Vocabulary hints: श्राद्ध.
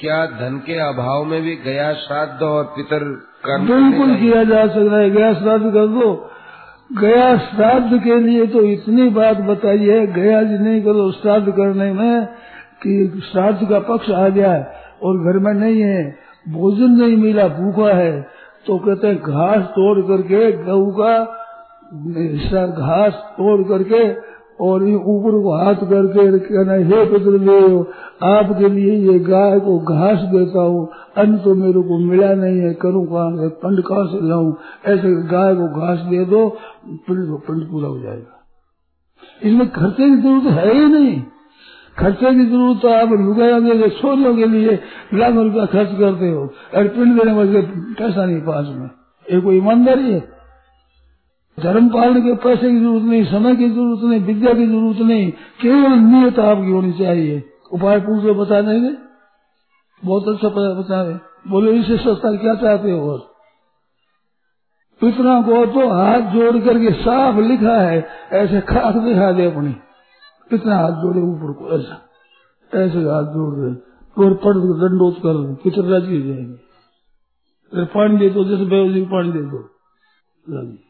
क्या धन के अभाव में भी गया श्राद्ध और पितर कर्म बिल्कुल किया जा सकता है। गया श्राद्ध कर दो, गया श्राद्ध के लिए तो इतनी बात बताई है, गया जी नहीं करो श्राद्ध करने में कि श्राद्ध का पक्ष आ गया और घर में नहीं है, भोजन नहीं मिला, भूखा है, तो कहते हैं घास तोड़ करके गऊ का हिस्सा घास तोड़ करके और ऊपर को हाथ करके कहना, हे पितृदेव आपके लिए ये गाय को घास देता हूँ, अन्न तो मेरे को मिला नहीं है, करूँ कहाँ, पंड कहाँ से लाऊं, ऐसे गाय को घास दे दो, पंड पूरा हो जाएगा। इसमें खर्चे की जरूरत है ही नहीं। खर्चे की जरूरत तो आप लुगाइयों छोरियों के लिए लाखों रुपया खर्च करते हो और पिंड देने वाले पैसा नहीं पास में, ये कोई ईमानदारी है? धर्म पालन के पैसे की जरूरत नहीं, समय की जरूरत नहीं, विद्या की जरूरत नहीं, केवल नियत आपकी होनी चाहिए। उपाय पूछ के बता देंगे, बहुत अच्छा बता रहे, बोले इसे सस्ता क्या चाहते हो। और पितरों को तो हाथ जोड़ करके साफ लिखा है, ऐसे खास दिखा दे अपनी, कितना हाथ जोड़े ऊपर को, ऐसा ऐसे हाथ जोड़ दे और पड़ दंडोत कर पितर राजी हो जाएंगे। पानी दे दो, जैसे बेवजी पानी दे दो।